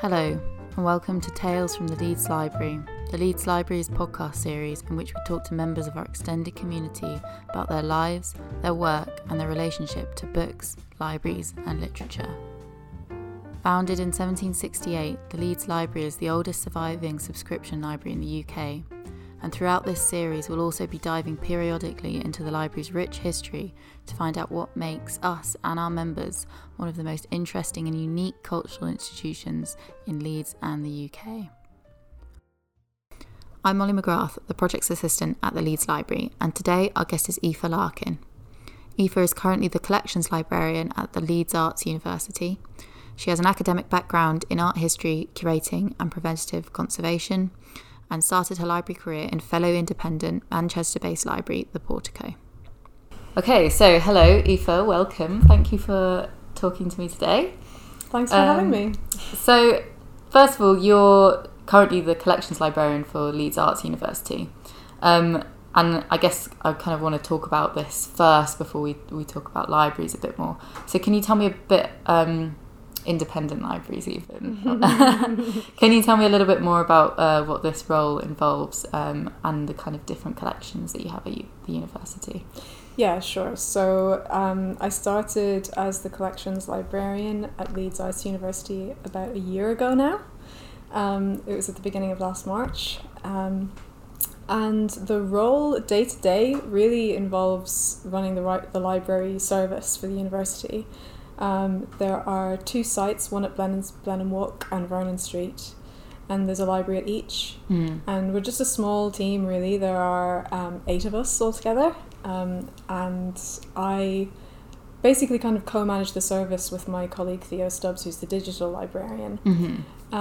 Hello, and welcome to Tales from the Leeds Library. The Leeds Library's podcast series in which we talk to members of our extended community about their lives, their work, and their relationship to books, libraries, and literature. Founded in 1768, the Leeds Library is the oldest surviving subscription library in the UK, and throughout this series we'll also be diving periodically into the library's rich history to find out what makes us and our members one of the most interesting and unique cultural institutions in Leeds and the UK. I'm Molly McGrath, the Projects Assistant at the Leeds Library, and today our guest is Aoife Larkin. Aoife is currently the Collections Librarian at the Leeds Arts University. She has an academic background in art history, curating and preventative conservation, and started her library career in fellow independent Manchester-based library, The Portico. Okay, so hello Aoife, welcome. Thank you for talking to me today. Thanks for having me. So, first of all, you're currently the Collections Librarian for Leeds Arts University. And I guess I kind of want to talk about this first before we talk about libraries a bit more. So can you tell me a bit... independent libraries even. Can you tell me a little bit more about what this role involves and the kind of different collections that you have at the university? Yeah, sure. So I started as the collections librarian at Leeds Arts University about a year ago now. It was at the beginning of last March. And the role day to day really involves running the library service for the university. There are two sites, one at Blenheim Walk and Vernon Street, and there's a library at each. Mm. And we're just a small team, really. There are 8 of us altogether, and I basically kind of co-manage the service with my colleague Theo Stubbs, who's the digital librarian. Mm-hmm.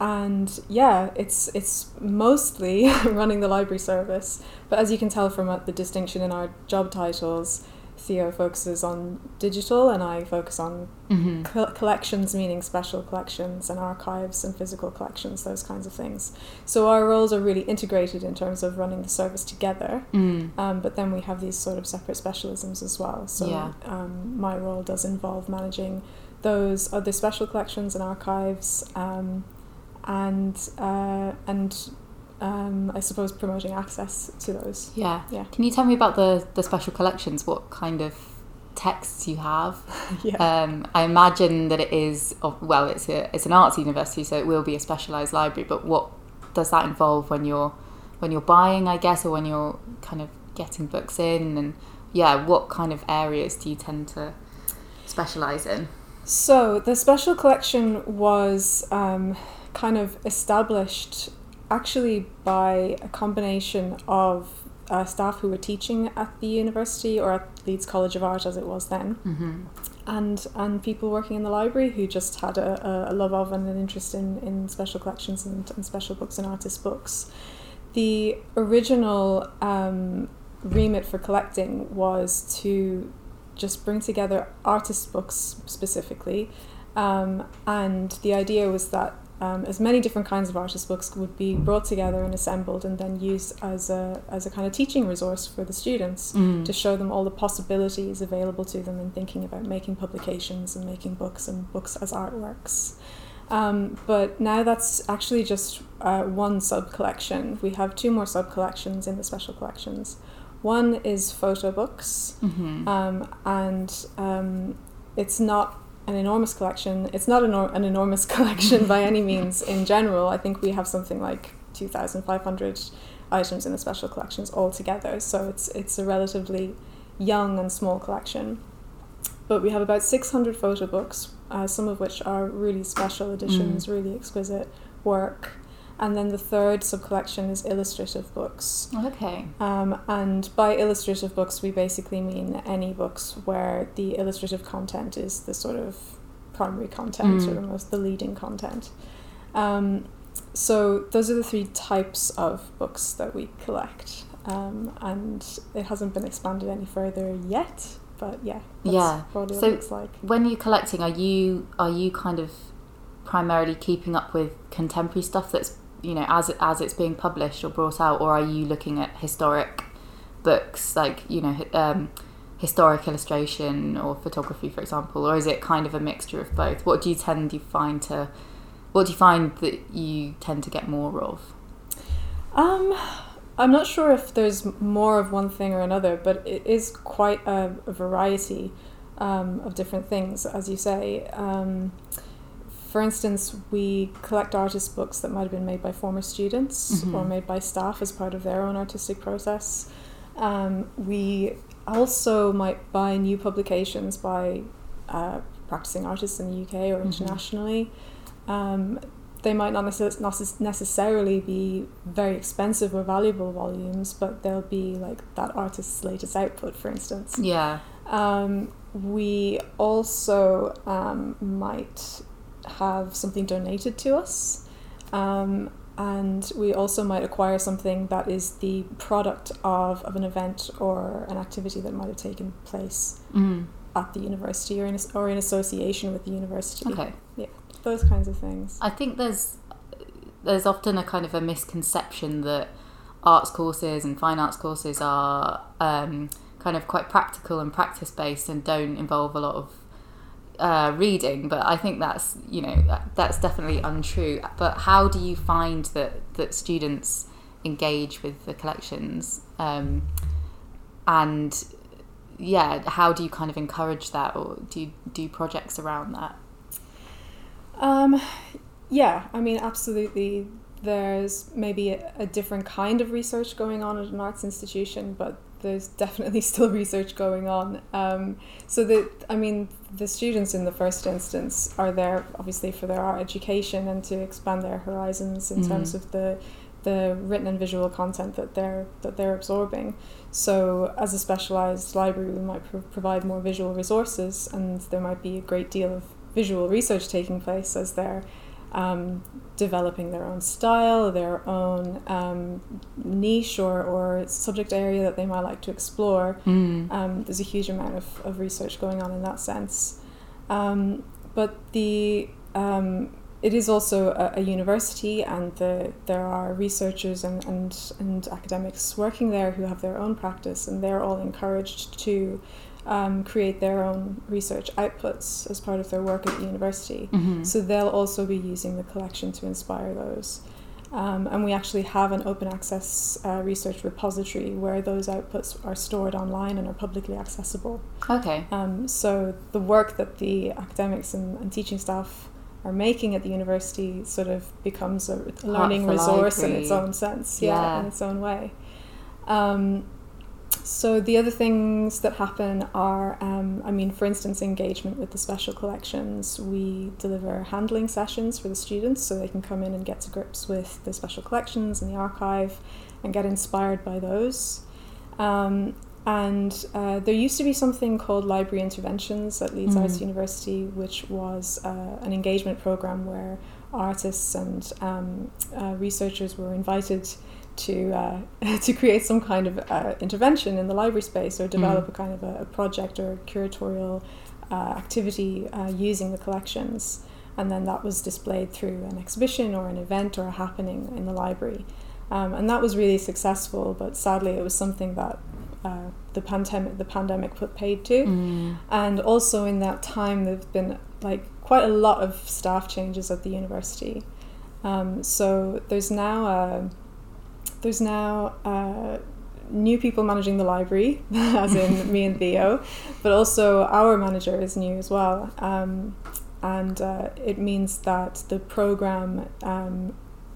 And yeah, it's mostly running the library service, but as you can tell from the distinction in our job titles, Theo focuses on digital and I focus on mm-hmm. collections, meaning special collections and archives and physical collections, those kinds of things. So our roles are really integrated in terms of running the service together, but then we have these sort of separate specialisms as well. So yeah. My role does involve managing those other special collections and archives and I suppose promoting access to those. Yeah. Yeah. Can you tell me about the special collections, what kind of texts you have? Yeah. I imagine that it is, well, it's an arts university, so it will be a specialised library, but what does that involve when you're buying, I guess, or when you're kind of getting books in? And yeah, what kind of areas do you tend to specialise in? So the special collection was kind of established actually by a combination of staff who were teaching at the university or at Leeds College of Art as it was then, mm-hmm. and people working in the library who just had a love of and an interest in special collections and special books and artist books. The original remit for collecting was to just bring together artist books specifically, and the idea was that as many different kinds of artist books would be brought together and assembled and then used as a kind of teaching resource for the students to show them all the possibilities available to them in thinking about making publications and making books and books as artworks. But now that's actually just one sub-collection. We have 2 more sub-collections in the special collections. One is photo books, mm-hmm. It's not an enormous collection. It's not an enormous collection by any means in general. I think we have something like 2,500 items in the special collections altogether. So it's a relatively young and small collection. But we have about 600 photo books, some of which are really special editions, really exquisite work. And then the third sub-collection is illustrative books. Okay. And by illustrative books, we basically mean any books where the illustrative content is the sort of primary content or the leading content. So those are the 3 types of books that we collect. And it hasn't been expanded any further yet, but yeah, that's broadly what it looks like. When you're collecting, are you kind of primarily keeping up with contemporary stuff that's, you know, as it's being published or brought out, or are you looking at historic books, like, you know, historic illustration or photography, for example, or is it kind of a mixture of both? What do you find to What do you find that you tend to get more of? I'm not sure if there's more of one thing or another, but it is quite a variety of different things, as you say. For instance, we collect artists' books that might have been made by former students mm-hmm. or made by staff as part of their own artistic process. We also might buy new publications by practicing artists in the UK or internationally. Mm-hmm. They might not necessarily be very expensive or valuable volumes, but they'll be like that artist's latest output, for instance. Yeah. We also might have something donated to us, and we also might acquire something that is the product of an event or an activity that might have taken place at the university or in association with the university. Okay. Yeah, those kinds of things. I think there's often a kind of a misconception that arts courses and fine arts courses are kind of quite practical and practice-based and don't involve a lot of reading, but I think that's, you know, that's definitely untrue. But how do you find that students engage with the collections, and yeah, how do you kind of encourage that, or do you do projects around that? Yeah, I mean, absolutely. There's maybe a different kind of research going on at an arts institution, but there's definitely still research going on. The students in the first instance are there obviously for their art education and to expand their horizons in terms of the written and visual content that they're absorbing. So as a specialised library, we might provide more visual resources, and there might be a great deal of visual research taking place as they're developing their own style, their own niche or subject area that they might like to explore. There's a huge amount of research going on in that sense. But it is also a university, and there are researchers and academics working there who have their own practice, and they're all encouraged to create their own research outputs as part of their work at the university. Mm-hmm. So they'll also be using the collection to inspire those. And we actually have an open access research repository where those outputs are stored online and are publicly accessible. Okay. So the work that the academics and teaching staff are making at the university sort of becomes a learning resource in its own sense, in its own way. So the other things that happen are, for instance, engagement with the special collections. We deliver handling sessions for the students so they can come in and get to grips with the special collections and the archive and get inspired by those. And there used to be something called library interventions at Leeds Arts University, which was an engagement program where artists and researchers were invited to create some kind of intervention in the library space or develop a kind of a project or curatorial activity using the collections. And then that was displayed through an exhibition or an event or a happening in the library. And that was really successful, but sadly it was something that the pandemic put paid to. And also in that time there have been like quite a lot of staff changes at the university. So there's now new people managing the library, as in me and Theo, but also our manager is new as well. And it means that the program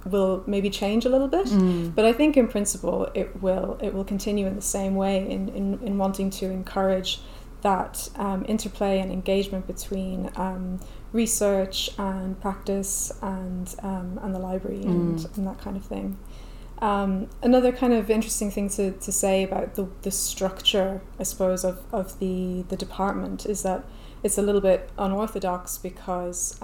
will maybe change a little bit, but I think in principle it will continue in the same way in wanting to encourage that interplay and engagement between research and practice and the library and that kind of thing. Another kind of interesting thing to say about the structure, I suppose, of the department is that it's a little bit unorthodox because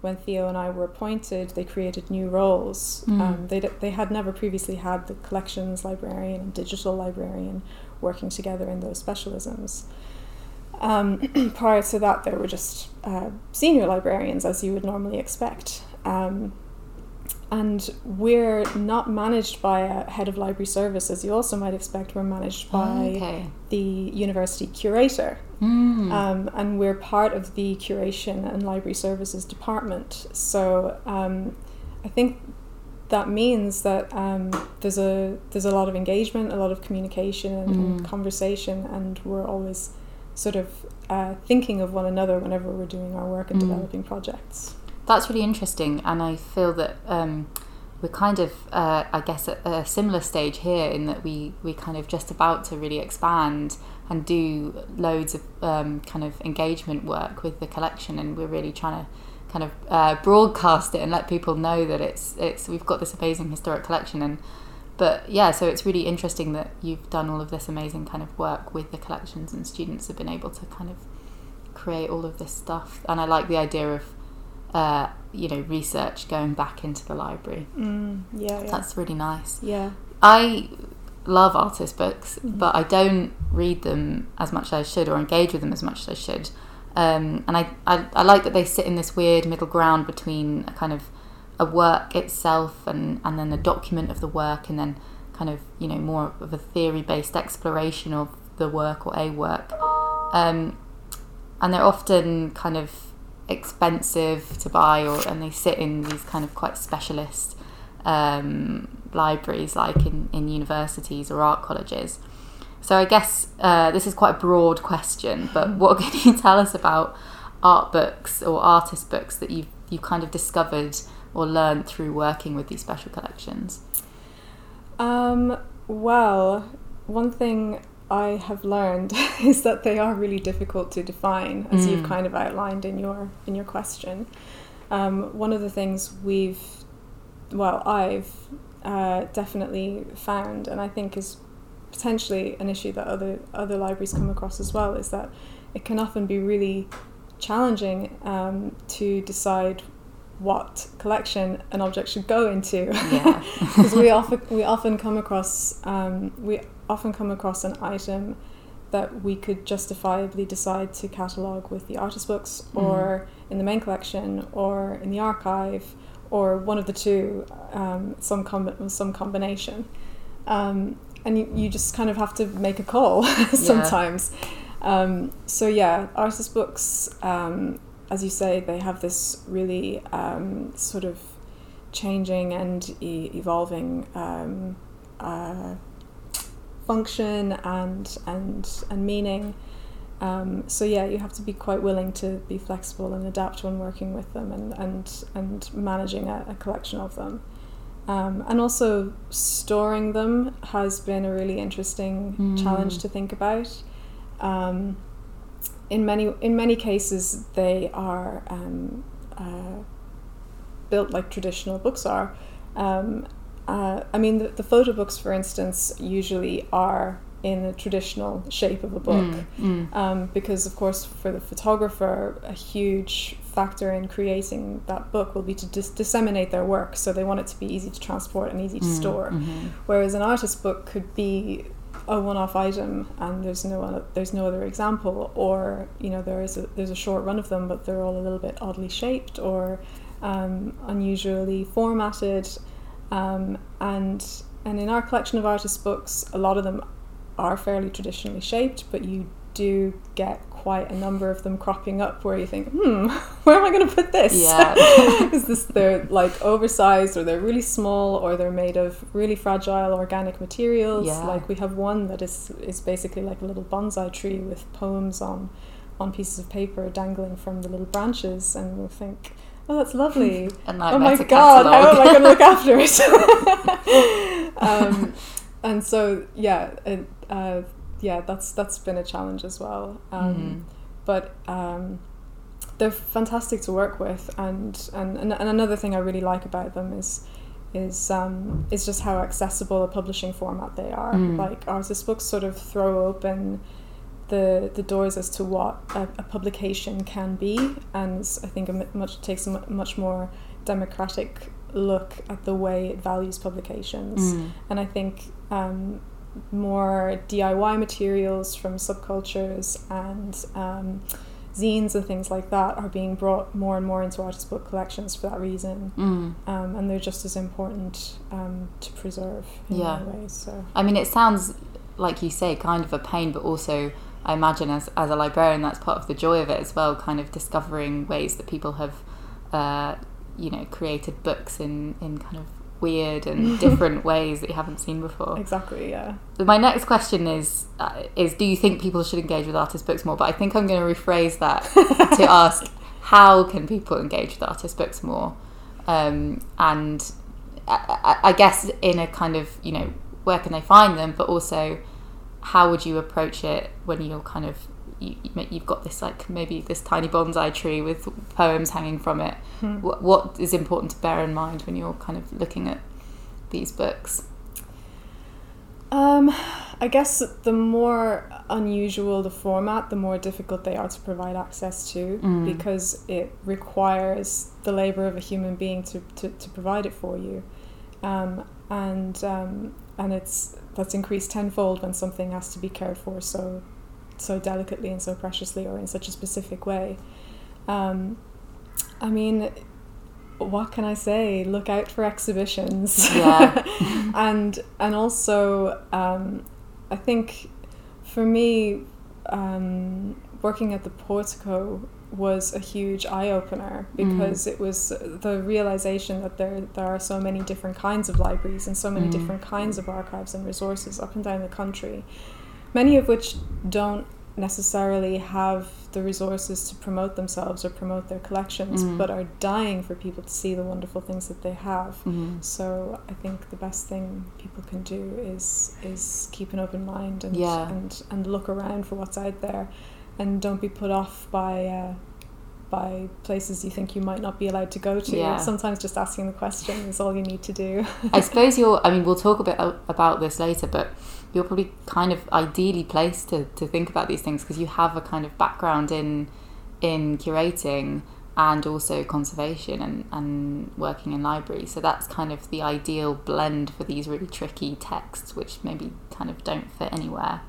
when Theo and I were appointed, they created new roles. They had never previously had the collections librarian and digital librarian working together in those specialisms. Prior to that, there were just senior librarians, as you would normally expect. And we're not managed by a head of library services. You also might expect we're managed by the university curator. And we're part of the curation and library services department. So I think that means that there's a lot of engagement, a lot of communication and conversation, and we're always sort of thinking of one another whenever we're doing our work and developing projects. That's really interesting, and I feel that we're kind of, I guess, at a similar stage here in that we're kind of just about to really expand and do loads of kind of engagement work with the collection, and we're really trying to kind of broadcast it and let people know that it's we've got this amazing historic collection. But yeah, so it's really interesting that you've done all of this amazing kind of work with the collections, and students have been able to kind of create all of this stuff. And I like the idea of research going back into the library. That's really nice. I love artist books, but I don't read them as much as I should or engage with them as much as I should, and I like that they sit in this weird middle ground between a kind of a work itself and then a document of the work, and then kind of, you know, more of a theory-based exploration of the work or a work, and they're often kind of expensive to buy, and they sit in these kind of quite specialist libraries, like in universities or art colleges. So I guess this is quite a broad question, but what can you tell us about art books or artist books that you kind of discovered or learned through working with these special collections? Well, one thing I have learned is that they are really difficult to define, as you've kind of outlined in your question. One of the things I've definitely found, and I think is potentially an issue that other libraries come across as well, is that it can often be really challenging to decide what collection an object should go into, because we often come across an item that we could justifiably decide to catalogue with the artist books, or in the main collection, or in the archive, or one of the two, some combination, and you just kind of have to make a call sometimes. Artist books, as you say, they have this really sort of changing and evolving function and meaning. You have to be quite willing to be flexible and adapt when working with them and managing a collection of them. And also storing them has been a really interesting challenge to think about. In many cases, they are built like traditional books are. The photo books, for instance, usually are in a traditional shape of a book, because, of course, for the photographer, a huge factor in creating that book will be to disseminate their work, so they want it to be easy to transport and easy to store, whereas an artist book could be a one-off item, and there's no other example, or, you know, there's a short run of them, but they're all a little bit oddly shaped or unusually formatted. And in our collection of artist books, a lot of them are fairly traditionally shaped, but you do get quite a number of them cropping up where you think, where am I going to put this? Yeah. They're like oversized, or they're really small, or they're made of really fragile organic materials. Yeah. Like we have one that is basically like a little bonsai tree with poems on pieces of paper dangling from the little branches, and we'll think, oh, that's lovely. Oh my God, how am I going to look after it? That's been a challenge as well. But they're fantastic to work with, and another thing I really like about them is just how accessible a publishing format they are. Like artist books sort of throw open the doors as to what a publication can be, and I think it takes a much more democratic look at the way it values publications. And I think more DIY materials from subcultures and zines and things like that are being brought more and more into artist book collections for that reason. And they're just as important to preserve in many ways. So. I mean, it sounds, like you say, kind of a pain, but also I imagine as a librarian that's part of the joy of it as well, kind of discovering ways that people have, you know, created books in kind of weird and different ways that you haven't seen before. Exactly, yeah. My next question is do you think people should engage with artist books more? But I think I'm going to rephrase that to ask, how can people engage with artist books more? And I guess in a kind of, you know, where can they find them? But also, how would you approach it when you're kind of, you've got this, like, maybe this tiny bonsai tree with poems hanging from it. What is important to bear in mind when you're kind of looking at these books? I guess the more unusual the format, the more difficult they are to provide access to, because it requires the labour of a human being to provide it for you. And that's increased tenfold when something has to be cared for so delicately and so preciously, or in such a specific way. I mean, what can I say? Look out for exhibitions. Yeah. and also, I think for me, working at the Portico was a huge eye-opener, because it was the realization that there are so many different kinds of libraries and so many different kinds of archives and resources up and down the country, many of which don't necessarily have the resources to promote themselves or promote their collections, but are dying for people to see the wonderful things that they have. So I think the best thing people can do is keep an open mind and look around for what's out there, and don't be put off by places you think you might not be allowed to go to. Sometimes just asking the question is all you need to do. I suppose we'll talk a bit about this later, but you're probably kind of ideally placed to think about these things, because you have a kind of background in curating and also conservation and working in libraries. So that's kind of the ideal blend for these really tricky texts, which maybe kind of don't fit anywhere.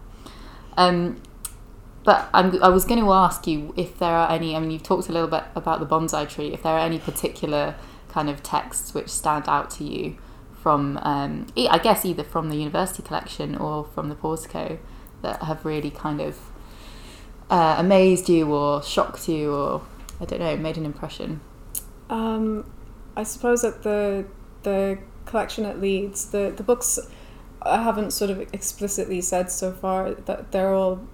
But I was going to ask you if there are any, I mean, you've talked a little bit about the bonsai tree, if there are any particular kind of texts which stand out to you from, I guess, either from the university collection or from the Portico, that have really kind of amazed you or shocked you, or, I don't know, made an impression. I suppose at the collection at Leeds, the books, I haven't sort of explicitly said so far that they're all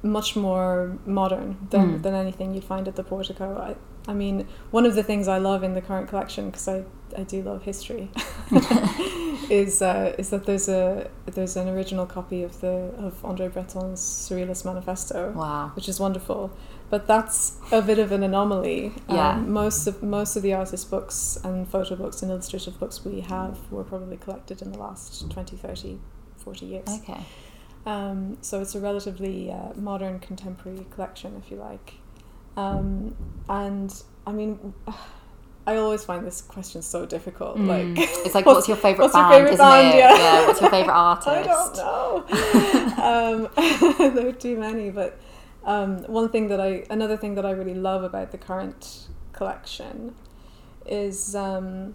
much more modern than anything you'd find at the Portico. I mean, one of the things I love in the current collection, because I do love history, is that there's an original copy of André Breton's Surrealist Manifesto. Wow. Which is wonderful, but that's a bit of an anomaly. Most of the artist books and photo books and illustrative books we have were probably collected in the last 20, 30, 40 years. Okay. So it's a relatively modern contemporary collection, if you like. And I mean, I always find this question so difficult. Like, it's like, what's your favourite band, isn't it? Yeah, what's your favourite artist? I don't know. There are too many, but another thing that I really love about the current collection is that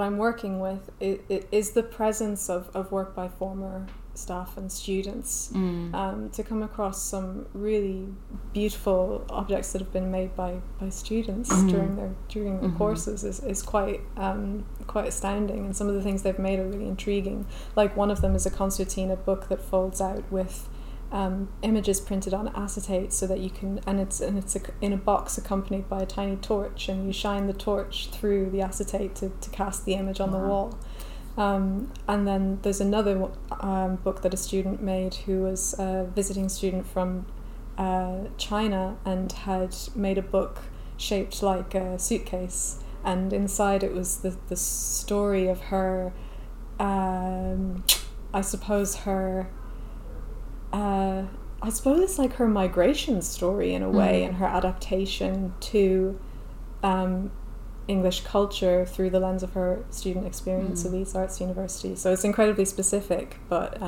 I'm working with is the presence of work by former staff and students, to come across some really beautiful objects that have been made by students during their courses is quite astounding, and some of the things they've made are really intriguing. Like, one of them is a concertina book that folds out with images printed on acetate, so that you can, and it's in a box accompanied by a tiny torch, and you shine the torch through the acetate to cast the image on the wall. And then there's another book that a student made, who was a visiting student from China, and had made a book shaped like a suitcase, and inside it was the story of her, I suppose it's like her migration story in a way, and her adaptation to English culture through the lens of her student experience at Leeds Arts University. So it's incredibly specific, but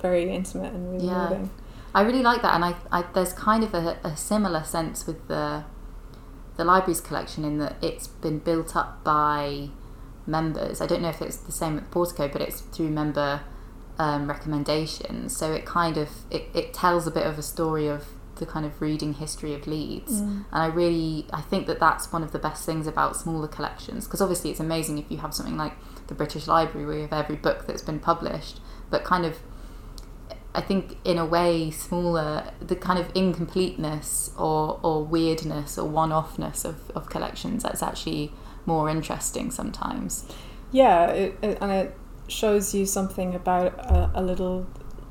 very intimate and really moving. I really like that, and I there's kind of a similar sense with the library's collection in that it's been built up by members. I don't know if it's the same at the Portico, but it's through member recommendations. So it kind of it tells a bit of a story of the kind of reading history of Leeds, and I think that that's one of the best things about smaller collections, because obviously it's amazing if you have something like the British Library where you have every book that's been published, but kind of I think in a way smaller, the kind of incompleteness or weirdness or one-offness of collections, that's actually more interesting sometimes. Yeah, and it shows you something about a little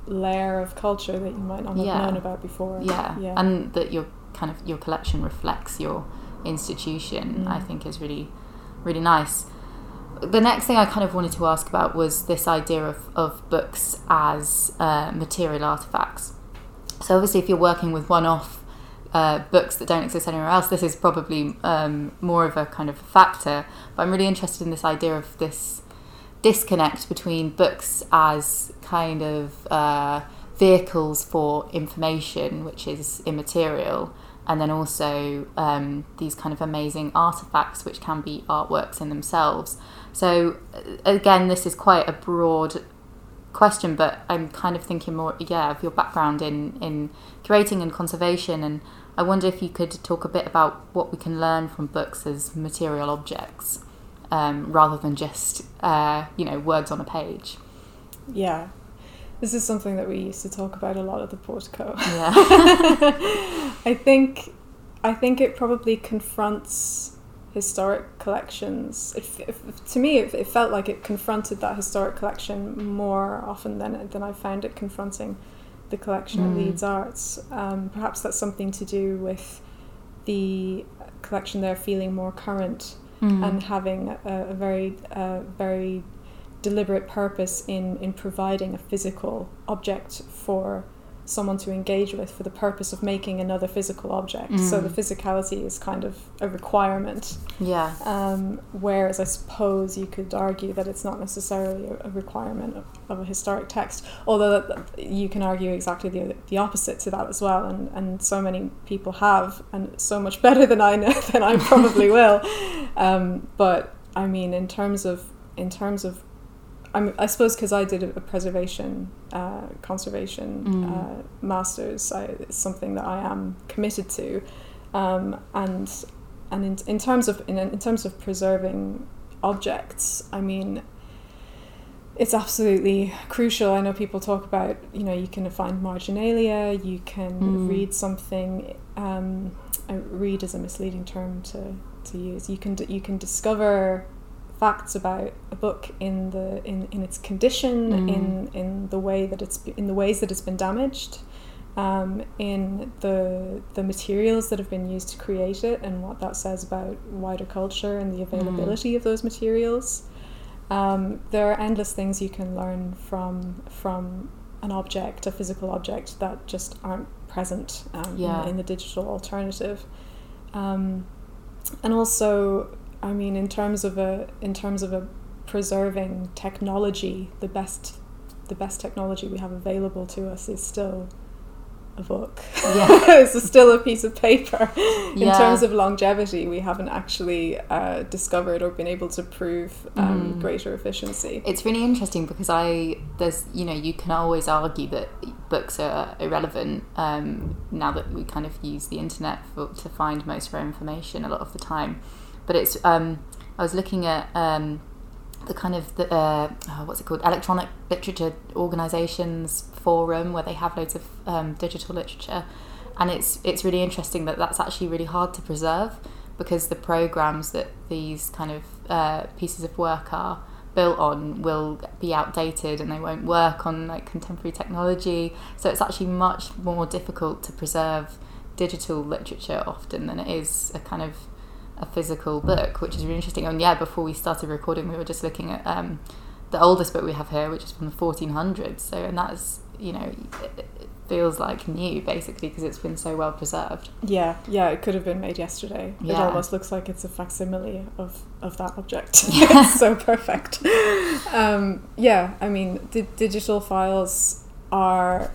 layer of culture that you might not have known about before. Yeah, and that your kind of your collection reflects your institution, I think is really, really nice. The next thing I kind of wanted to ask about was this idea of books as material artefacts. So obviously if you're working with one-off books that don't exist anywhere else, this is probably more of a kind of factor. But I'm really interested in this idea of this disconnect between books as kind of vehicles for information, which is immaterial, and then also these kind of amazing artefacts which can be artworks in themselves. So again, this is quite a broad question, but I'm kind of thinking more of your background in curating and conservation, and I wonder if you could talk a bit about what we can learn from books as material objects rather than just words on a page. Yeah. This is something that we used to talk about a lot at the Portico. Yeah. I think it probably confronts historic collections. To me, it felt like it confronted that historic collection more often than I found it confronting the collection at Leeds Arts. Perhaps that's something to do with the collection there feeling more current and having a very, very deliberate purpose in providing a physical object for someone to engage with for the purpose of making another physical object. So the physicality is kind of a requirement. Yeah. Whereas I suppose you could argue that it's not necessarily a requirement of a historic text, although you can argue exactly the opposite to that as well, and so many people have, and so much better than I know than I probably will. But I mean, in terms of I suppose because I did a conservation master's, it's something that I am committed to, and in terms of preserving objects, I mean, it's absolutely crucial. I know people talk about, you can find marginalia, you can read something. Read is a misleading term to use. You can discover facts about a book in its condition, in the ways that it's been damaged, in the materials that have been used to create it, and what that says about wider culture and the availability of those materials. There are endless things you can learn from an object, a physical object, that just aren't present in the digital alternative, and also. I mean, in terms of a preserving technology, the best technology we have available to us is still a book. Yeah. It's still a piece of paper. In terms of longevity, we haven't actually discovered or been able to prove greater efficiency. It's really interesting because you can always argue that books are irrelevant now that we kind of use the internet to find most of our information a lot of the time. But it's I was looking at the kind of what's it called, Electronic Literature Organisations Forum, where they have loads of digital literature, and it's really interesting that that's actually really hard to preserve because the programmes that these kind of pieces of work are built on will be outdated and they won't work on like contemporary technology. So it's actually much more difficult to preserve digital literature often than it is a kind of a physical book, which is really interesting. And before we started recording, we were just looking at the oldest book we have here, which is from the 1400s. So, and that's, it feels like new basically because it's been so well preserved. Yeah, it could have been made yesterday. Yeah. It almost looks like it's a facsimile of that object. Yeah. It's so perfect. I mean, digital files are,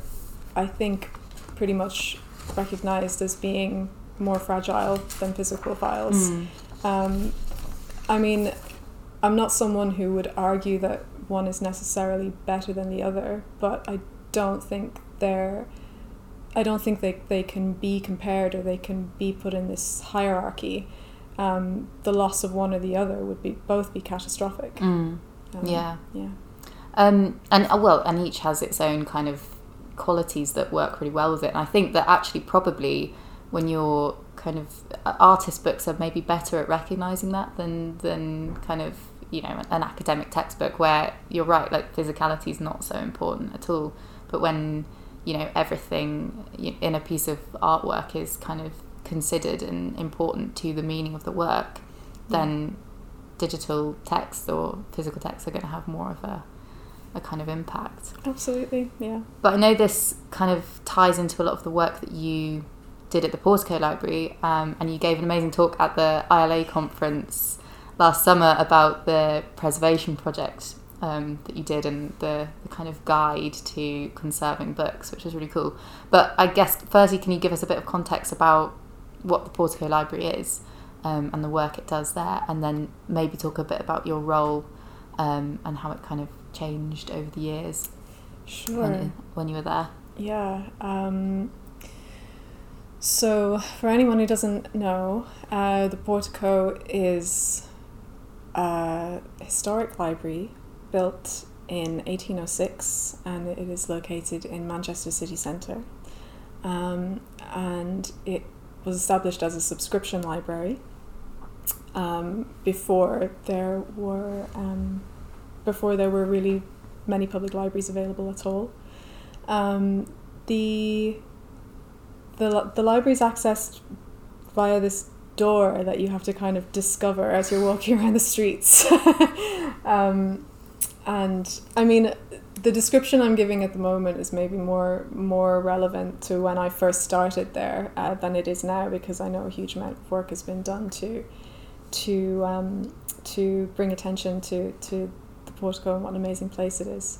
I think, pretty much recognized as being more fragile than physical files. I mean, I'm not someone who would argue that one is necessarily better than the other, but I don't think they can be compared, or they can be put in this hierarchy. The loss of one or the other would both be catastrophic. And each has its own kind of qualities that work really well with it. And I think that actually probably when you're kind of artist books are maybe better at recognizing that than kind of, you know, an academic textbook, where you're right, like physicality is not so important at all. But when, you know, everything in a piece of artwork is kind of considered and important to the meaning of the work, then digital text or physical text are going to have more of a kind of impact. Absolutely, yeah. But I know this kind of ties into a lot of the work that you did at the Portico Library, and you gave an amazing talk at the ILA conference last summer about the preservation project that you did, and the kind of guide to conserving books, which was really cool. But I guess firstly, can you give us a bit of context about what the Portico Library is and the work it does there, and then maybe talk a bit about your role and how it kind of changed over the years? Sure. When you were there. Yeah. So for anyone who doesn't know, the Portico is a historic library built in 1806, and it is located in Manchester city centre. And it was established as a subscription library before there were really many public libraries available at all. The library's accessed via this door that you have to kind of discover as you're walking around the streets. And I mean, the description I'm giving at the moment is maybe more relevant to when I first started there than it is now, because I know a huge amount of work has been done to bring attention to the Portico and what an amazing place it is.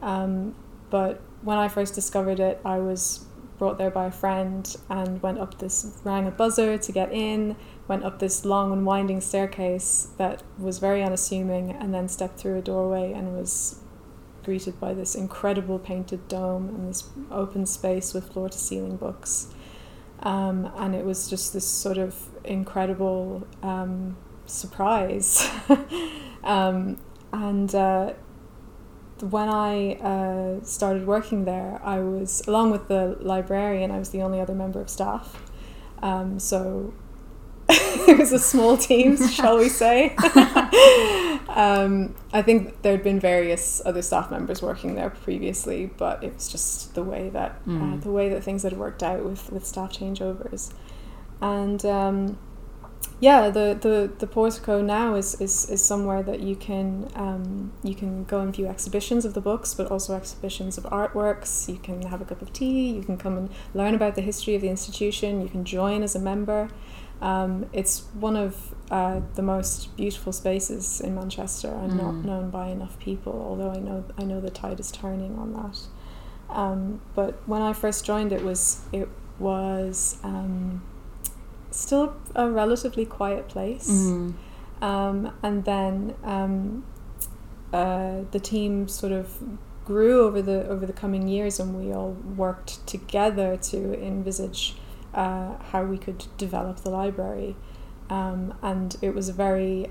But when I first discovered it, I was brought there by a friend and rang a buzzer to get in, went up this long and winding staircase that was very unassuming, and then stepped through a doorway and was greeted by this incredible painted dome and this open space with floor-to-ceiling books. And it was just this sort of incredible surprise. When I started working there, I was, along with the librarian, I was the only other member of staff. So it was a small team, shall we say. I think there had been various other staff members working there previously, but it was just the way that things had worked out with staff changeovers. And the Portico now is somewhere that you can go and view exhibitions of the books, but also exhibitions of artworks. You can have a cup of tea, you can come and learn about the history of the institution, you can join as a member. It's one of the most beautiful spaces in Manchester, and not known by enough people, although I know the tide is turning on that. But when I first joined, it was still a relatively quiet place. And then the team sort of grew over the coming years, and we all worked together to envisage how we could develop the library. And it was a very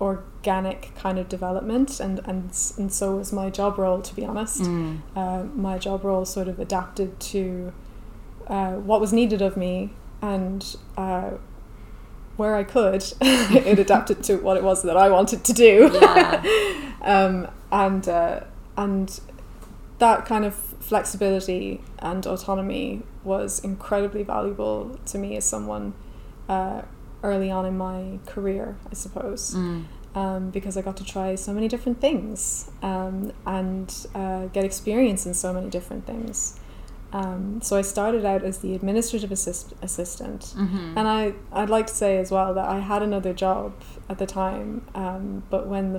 organic kind of development, and so was my job role, to be honest. My job role sort of adapted to what was needed of me, and where I could, it adapted to what it was that I wanted to do. Yeah. And that kind of flexibility and autonomy was incredibly valuable to me as someone early on in my career, I suppose. Because I got to try so many different things, and get experience in so many different things. So I started out as the administrative assistant. Mm-hmm. And I'd like to say as well that I had another job at the time, but when the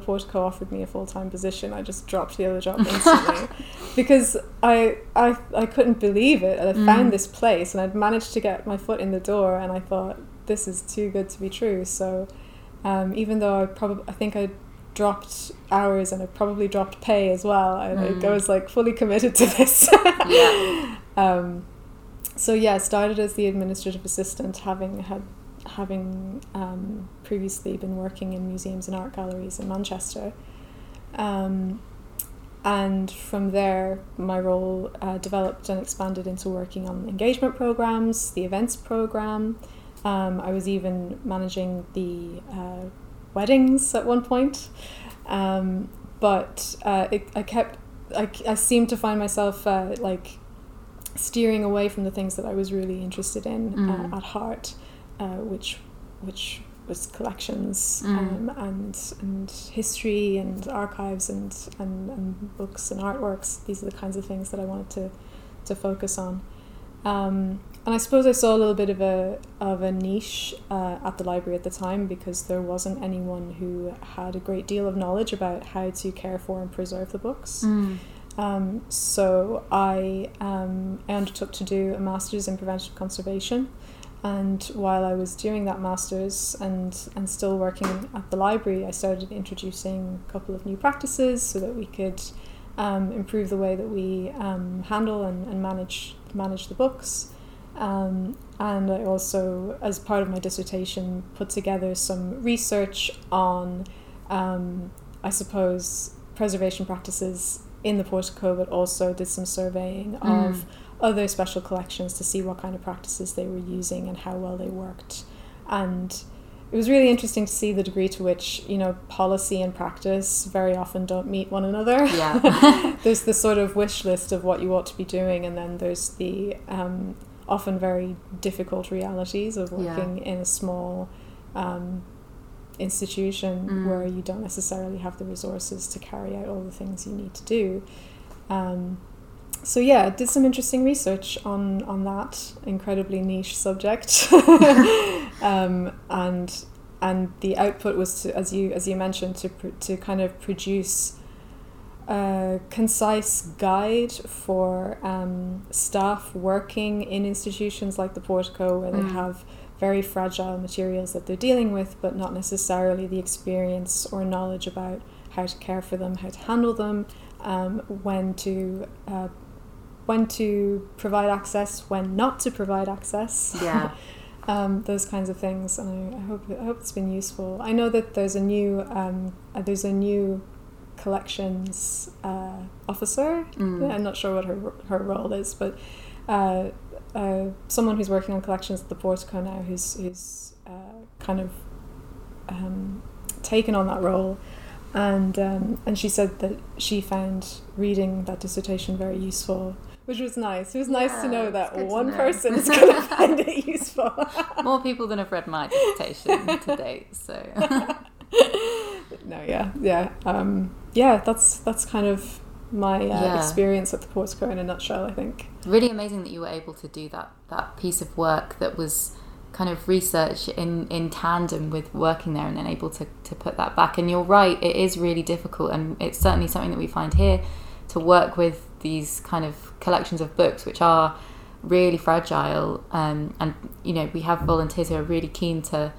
Portico offered me a full-time position, I just dropped the other job instantly because I couldn't believe it. I found this place and I'd managed to get my foot in the door, and I thought, this is too good to be true. So even though I think I dropped hours and I probably dropped pay as well. I was like fully committed to this. Yeah. Started as the administrative assistant, having previously been working in museums and art galleries in Manchester. And from there, my role developed and expanded into working on engagement programs, the events program. I was even managing the weddings at one point, but I seemed to find myself like steering away from the things that I was really interested in at heart, which was collections and history and archives and books and artworks. These are the kinds of things that I wanted to focus on. And I suppose I saw a little bit of a niche at the library at the time, because there wasn't anyone who had a great deal of knowledge about how to care for and preserve the books. So I undertook to do a master's in preventive conservation. And while I was doing that master's and still working at the library, I started introducing a couple of new practices so that we could improve the way that we handle and manage the books. And I also, as part of my dissertation, put together some research on, I suppose, preservation practices in the Portico, but also did some surveying of other special collections to see what kind of practices they were using and how well they worked. And it was really interesting to see the degree to which, policy and practice very often don't meet one another. Yeah. There's the sort of wish list of what you ought to be doing, and then there's the often very difficult realities of working in a small institution where you don't necessarily have the resources to carry out all the things you need to do. I did some interesting research on that incredibly niche subject. And the output was to, as you mentioned, to kind of produce a concise guide for staff working in institutions like the Portico, where they have very fragile materials that they're dealing with, but not necessarily the experience or knowledge about how to care for them, how to handle them, when to provide access, when not to provide access. Yeah. Those kinds of things, and I hope it's been useful. I know that there's a new collections officer. I'm not sure what her role is, but someone who's working on collections at the Portico now, who's kind of taken on that role, and she said that she found reading that dissertation very useful, which was nice. It was nice to know that one person is going to find it useful. More people than have read my dissertation to date, so that's kind of my experience at the Portico in a nutshell, I think. Really amazing that you were able to do that piece of work that was kind of research in tandem with working there, and then able to put that back. And you're right, it is really difficult, and it's certainly something that we find here, to work with these kind of collections of books which are really fragile, and we have volunteers who are really keen to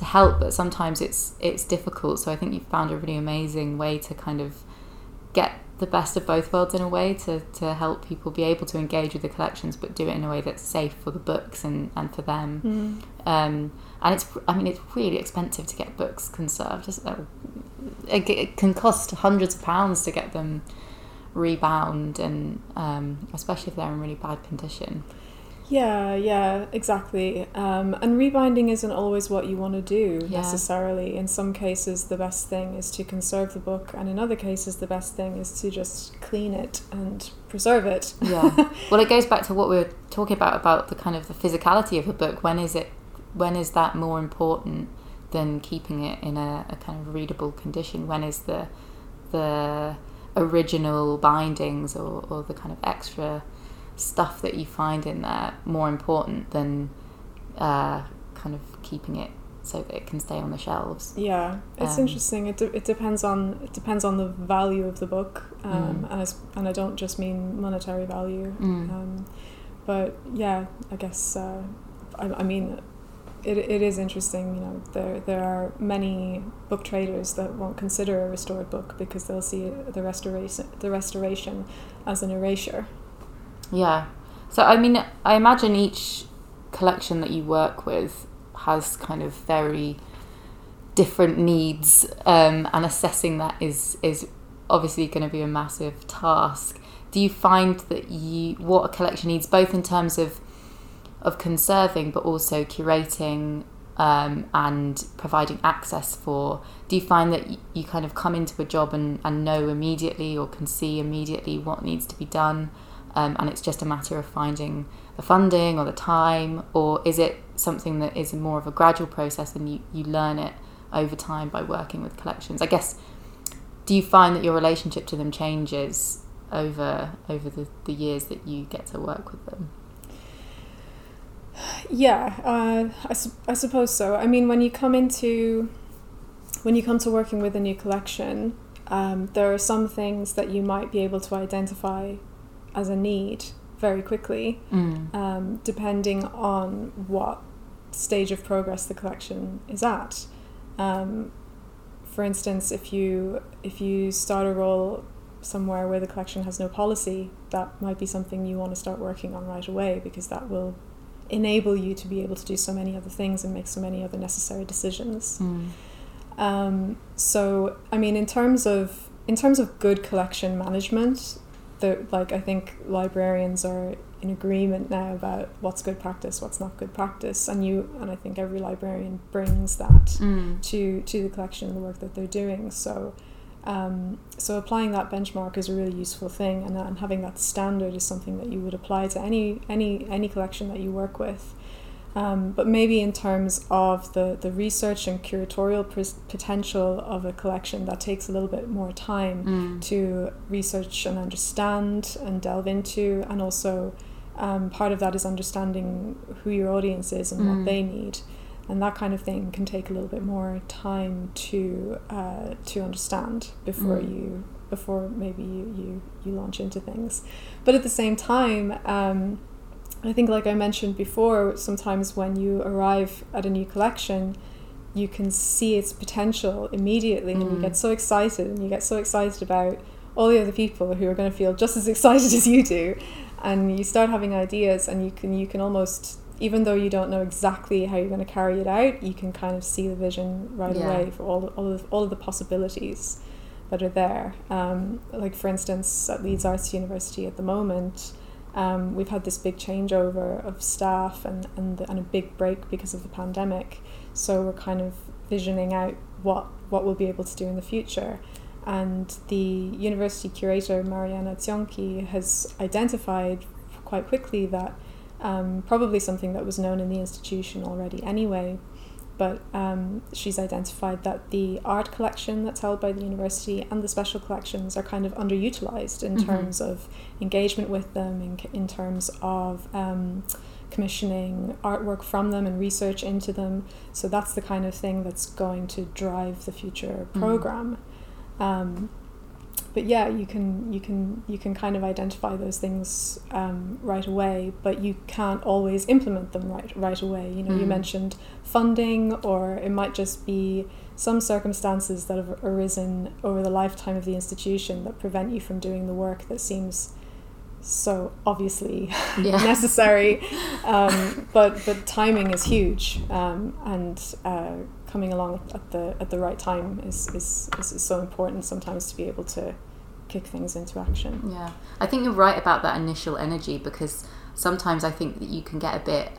help, but sometimes it's difficult. So I think you've found a really amazing way to kind of get the best of both worlds in a way, to help people be able to engage with the collections, but do it in a way that's safe for the books and for them. And it's really expensive to get books conserved. It can cost hundreds of pounds to get them rebound, and especially if they're in really bad condition. Yeah, exactly. And rebinding isn't always what you want to do necessarily. In some cases, the best thing is to conserve the book, and in other cases, the best thing is to just clean it and preserve it. Yeah. Well, it goes back to what we were talking about the kind of the physicality of a book. When is that more important than keeping it in a kind of readable condition? When is the original bindings or the kind of extra stuff that you find in there more important than kind of keeping it so that it can stay on the shelves. Yeah, it's interesting. It depends on the value of the book, and I don't just mean monetary value. But yeah, I guess I mean. It is interesting, you know, there are many book traders that won't consider a restored book because they'll see the restoration as an erasure. Yeah. So, I mean, I imagine each collection that you work with has kind of very different needs, and assessing that is obviously going to be a massive task. Do you find that what a collection needs, both in terms of conserving but also curating and providing access for? Do you find that you kind of come into a job and know immediately or can see immediately what needs to be done, and it's just a matter of finding the funding or the time, or is it something that is more of a gradual process and you learn it over time by working with collections? I guess, do you find that your relationship to them changes over the years that you get to work with them? Yeah, I suppose so. I mean, when you come to working with a new collection, there are some things that you might be able to identify as a need very quickly, depending on what stage of progress the collection is at. For instance, if you start a role somewhere where the collection has no policy, that might be something you want to start working on right away, because that will enable you to be able to do so many other things and make so many other necessary decisions. So, I mean, in terms of good collection management, I think librarians are in agreement now about what's good practice, what's not good practice, and I think every librarian brings that to the collection and the work that they're doing. So applying that benchmark is a really useful thing, and having that standard is something that you would apply to any collection that you work with. But maybe in terms of the research and curatorial potential of a collection, that takes a little bit more time to research and understand and delve into, and also part of that is understanding who your audience is and what they need. And that kind of thing can take a little bit more time to understand before maybe you launch into things. But at the same time, I think, like I mentioned before, sometimes when you arrive at a new collection, you can see its potential immediately, and you get so excited, about all the other people who are going to feel just as excited as you do, and you start having ideas, and you can almost, even though you don't know exactly how you're going to carry it out, you can kind of see the vision right away for all of the possibilities that are there. Like, for instance, at Leeds Arts University at the moment, we've had this big changeover of staff and a big break because of the pandemic. So we're kind of visioning out what we'll be able to do in the future. And the university curator, Mariana Tsionki, has identified quite quickly that probably something that was known in the institution already anyway, but she's identified that the art collection that's held by the university and the special collections are kind of underutilized in terms of engagement with them, in terms of commissioning artwork from them and research into them. So that's the kind of thing that's going to drive the future program. But yeah, you can kind of identify those things right away, but you can't always implement them right away. You know, you mentioned funding, or it might just be some circumstances that have arisen over the lifetime of the institution that prevent you from doing the work that seems so obviously necessary. But timing is huge, and coming along at the right time is so important sometimes to be able to kick things into action. Yeah, I think you're right about that initial energy, because sometimes I think that you can get a bit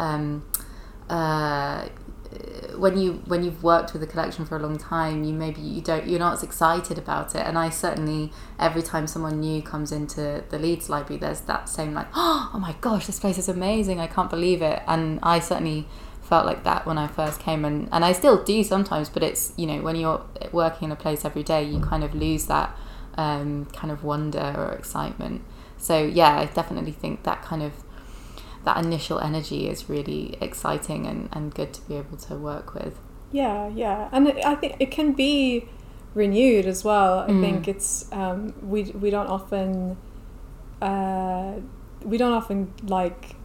when you've worked with a collection for a long time, you're not as excited about it. And I certainly, every time someone new comes into the Leeds Library, there's that same like, oh my gosh, this place is amazing, I can't believe it. And I certainly felt like that when I first came, and I still do sometimes, but it's, you know, when you're working in a place every day, you kind of lose that kind of wonder or excitement. So yeah, I definitely think that kind of that initial energy is really exciting and good to be able to work with. Yeah. And I think it can be renewed as well. I think it's we don't often like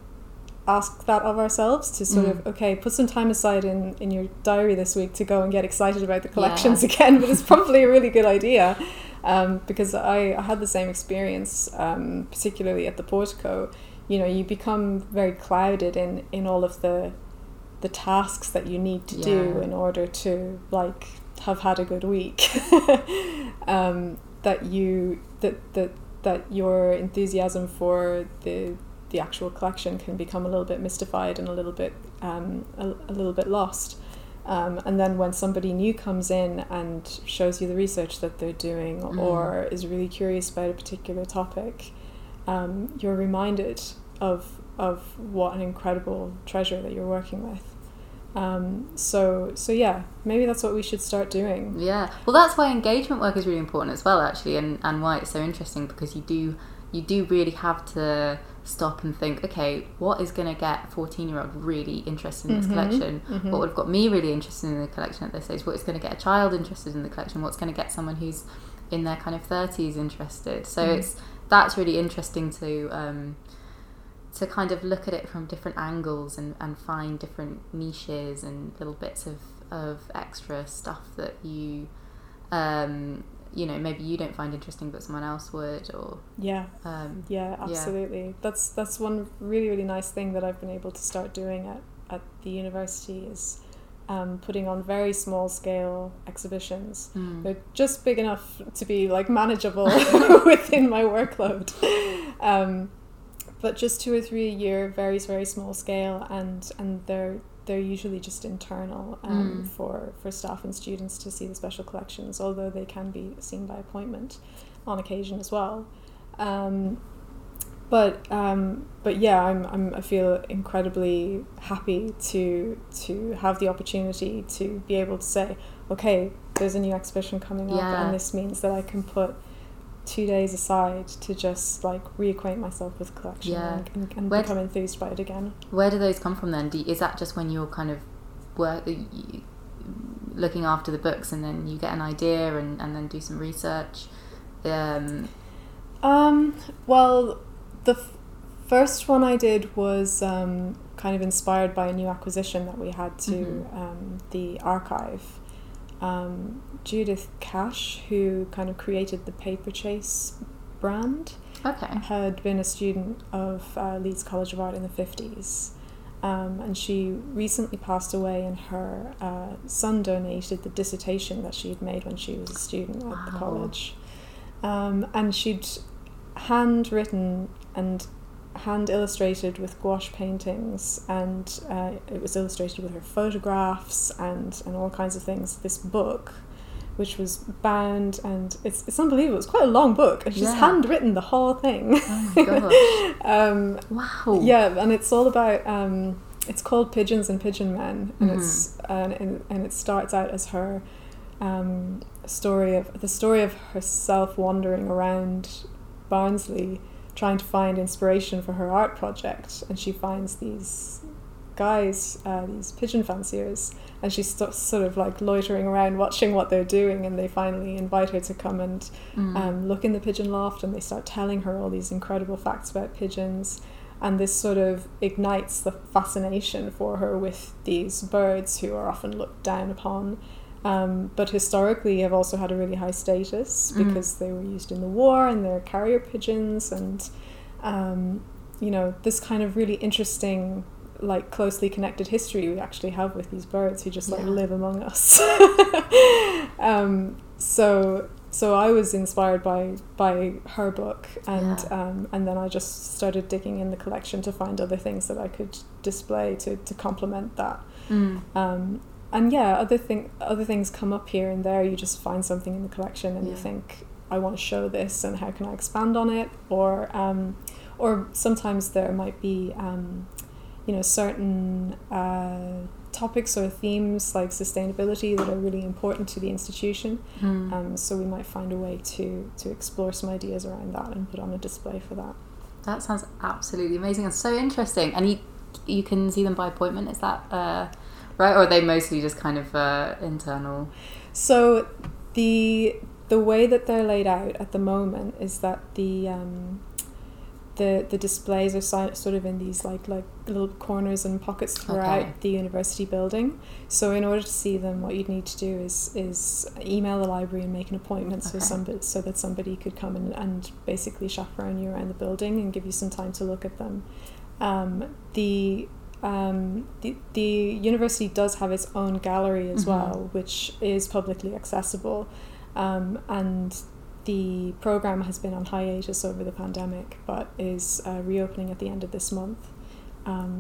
ask that of ourselves to sort of, okay, put some time aside in your diary this week to go and get excited about the collections again, but it's probably a really good idea. Because I had the same experience, particularly at the Portico. You know, you become very clouded in all of the tasks that you need to do in order to like have had a good week. That your enthusiasm for the actual collection can become a little bit mystified and a little bit lost. And then when somebody new comes in and shows you the research that they're doing or is really curious about a particular topic, you're reminded of what an incredible treasure that you're working with. So yeah, maybe that's what we should start doing. Yeah, well, that's why engagement work is really important as well, actually, and why it's so interesting, because you do really have to stop and think, okay, what is going to get 14-year-old really interested in this collection? Mm-hmm. What would have got me really interested in the collection at this age? What is going to get a child interested in the collection? What's going to get someone who's in their kind of 30s interested? So that's really interesting to kind of look at it from different angles and find different niches and little bits of extra stuff that you maybe you don't find interesting but someone else would, or absolutely. That's one really, really nice thing that I've been able to start doing at the university is putting on very small scale exhibitions. They're just big enough to be like manageable within my workload, but just 2 or 3 a year, very, very small scale, and they're usually just internal for staff and students to see the special collections, although they can be seen by appointment on occasion as well. But yeah, I feel incredibly happy to have the opportunity to be able to say, okay, there's a new exhibition coming up, and this means that I can put 2 days aside to just like reacquaint myself with collection and become enthused by it again. Where do those come from then? Is that just when you're kind of looking after the books and then you get an idea and then do some research? Well, the first one I did was kind of inspired by a new acquisition that we had to the archive. Judith Cash, who kind of created the Paper Chase brand, had been a student of Leeds College of Art in the 50s, and she recently passed away, and her son donated the dissertation that she had made when she was a student at the college, and she'd handwritten and hand illustrated with gouache paintings, and it was illustrated with her photographs and all kinds of things, this book, which was bound, and it's unbelievable. It's quite a long book, and she's handwritten the whole thing. Oh my gosh! Wow. Yeah, and it's all about. It's called Pigeons and Pigeon Men, and it's and it starts out as her story of herself wandering around Barnsley, trying to find inspiration for her art project, and she finds these guys, these pigeon fanciers, and she's sort of like loitering around watching what they're doing, and they finally invite her to come and look in the pigeon loft, and they start telling her all these incredible facts about pigeons, and this sort of ignites the fascination for her with these birds who are often looked down upon, but historically have also had a really high status because they were used in the war, and they're carrier pigeons, and this kind of really interesting, like closely connected history we actually have with these birds who just like live among us. So I was inspired by her book, and then I just started digging in the collection to find other things that I could display to complement that. And yeah, other things come up here and there. You just find something in the collection and you think, I want to show this, and how can I expand on it? Or sometimes there might be certain topics or themes like sustainability that are really important to the institution. So we might find a way to explore some ideas around that and put on a display for that. That sounds absolutely amazing and so interesting. And you can see them by appointment, is that right? Or are they mostly just kind of internal? So the way that they're laid out at the moment is that the displays are sort of in these like little corners and pockets throughout the university building. So in order to see them, what you'd need to do is email the library and make an appointment so that somebody could come and basically chaperone you around the building and give you some time to look at them. The university does have its own gallery as well, which is publicly accessible, and the program has been on hiatus over the pandemic, but is reopening at the end of this month.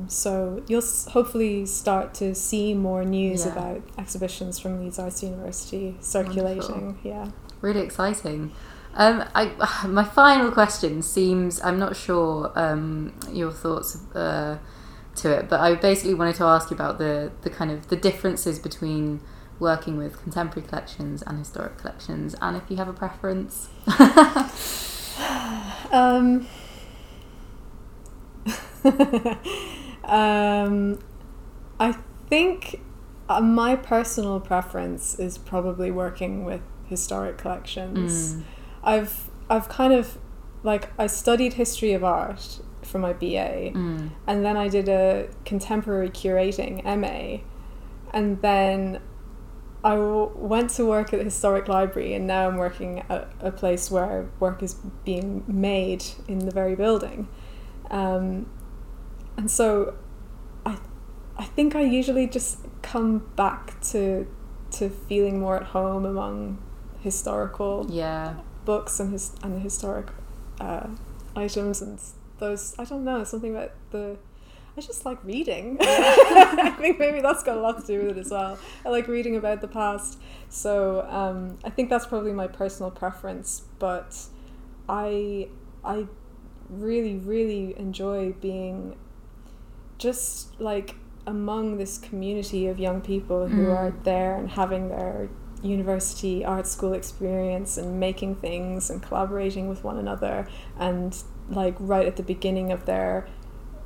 So you'll hopefully start to see more news about exhibitions from Leeds Arts University circulating. Wonderful. Yeah, really exciting. My final question seems, I'm not sure your thoughts to it, but I basically wanted to ask you about the kind of the differences between working with contemporary collections and historic collections, and if you have a preference. I think my personal preference is probably working with historic collections. I've kind of like, I studied history of art for my BA, and then I did a contemporary curating MA, and then I went to work at the Historic Library, and now I'm working at a place where work is being made in the very building. And so I think I usually just come back to feeling more at home among historical books and historic items and those. I don't know, something about I just like reading. I think maybe that's got a lot to do with it as well. I like reading about the past. So I think that's probably my personal preference, but I really, really enjoy being just like among this community of young people who are there and having their university art school experience and making things and collaborating with one another, and like right at the beginning of their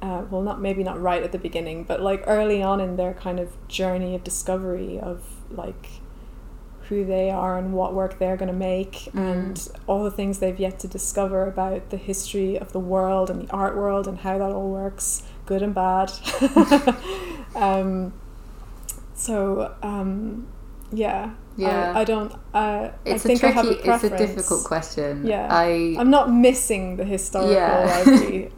well, maybe not right at the beginning, but like early on in their kind of journey of discovery of like who they are and what work they're going to make, and all the things they've yet to discover about the history of the world and the art world and how that all works, good and bad. Yeah, I don't. I think I have a preference. It's a difficult question. Yeah, I'm not missing the historical library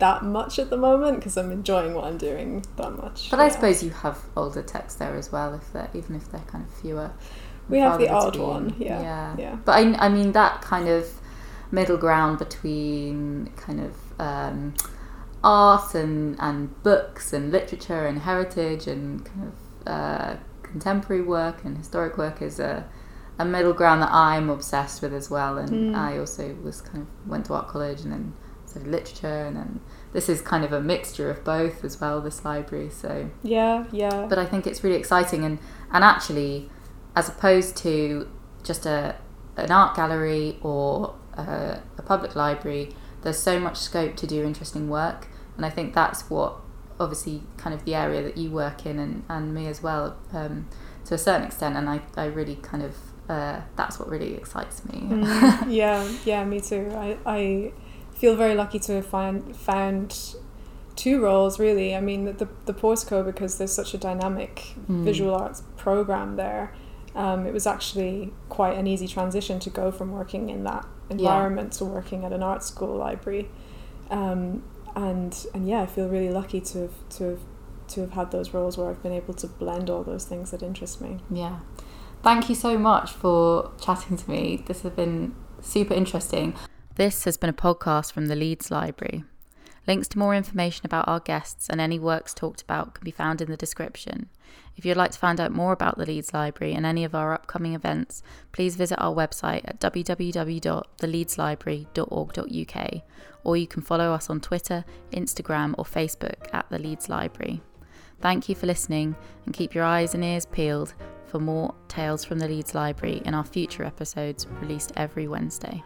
that much at the moment, because I'm enjoying what I'm doing that much. But I suppose you have older texts there as well, even if they're kind of fewer. We have the odd one. Yeah. But I mean that kind of middle ground between kind of art and books and literature and heritage and kind of contemporary work and historic work is a middle ground that I'm obsessed with as well, and I also went to art college and then sort of literature, and then this is kind of a mixture of both as well, this library, so yeah. But I think it's really exciting, and actually, as opposed to just an art gallery or a public library, there's so much scope to do interesting work, and I think that's what obviously kind of the area that you work in and me as well, to a certain extent, and I really kind of that's what really excites me. Yeah, me too. I feel very lucky to have found two roles, really. I mean the Portico, because there's such a dynamic visual arts program there, it was actually quite an easy transition to go from working in that environment to working at an art school library. And yeah, I feel really lucky to have had those roles where I've been able to blend all those things that interest me. Yeah. Thank you so much for chatting to me. This has been super interesting. This has been a podcast from the Leeds Library. Links to more information about our guests and any works talked about can be found in the description. If you'd like to find out more about the Leeds Library and any of our upcoming events, please visit our website at www.theleedslibrary.org.uk, or you can follow us on Twitter, Instagram or Facebook at the Leeds Library. Thank you for listening, and keep your eyes and ears peeled for more tales from the Leeds Library in our future episodes released every Wednesday.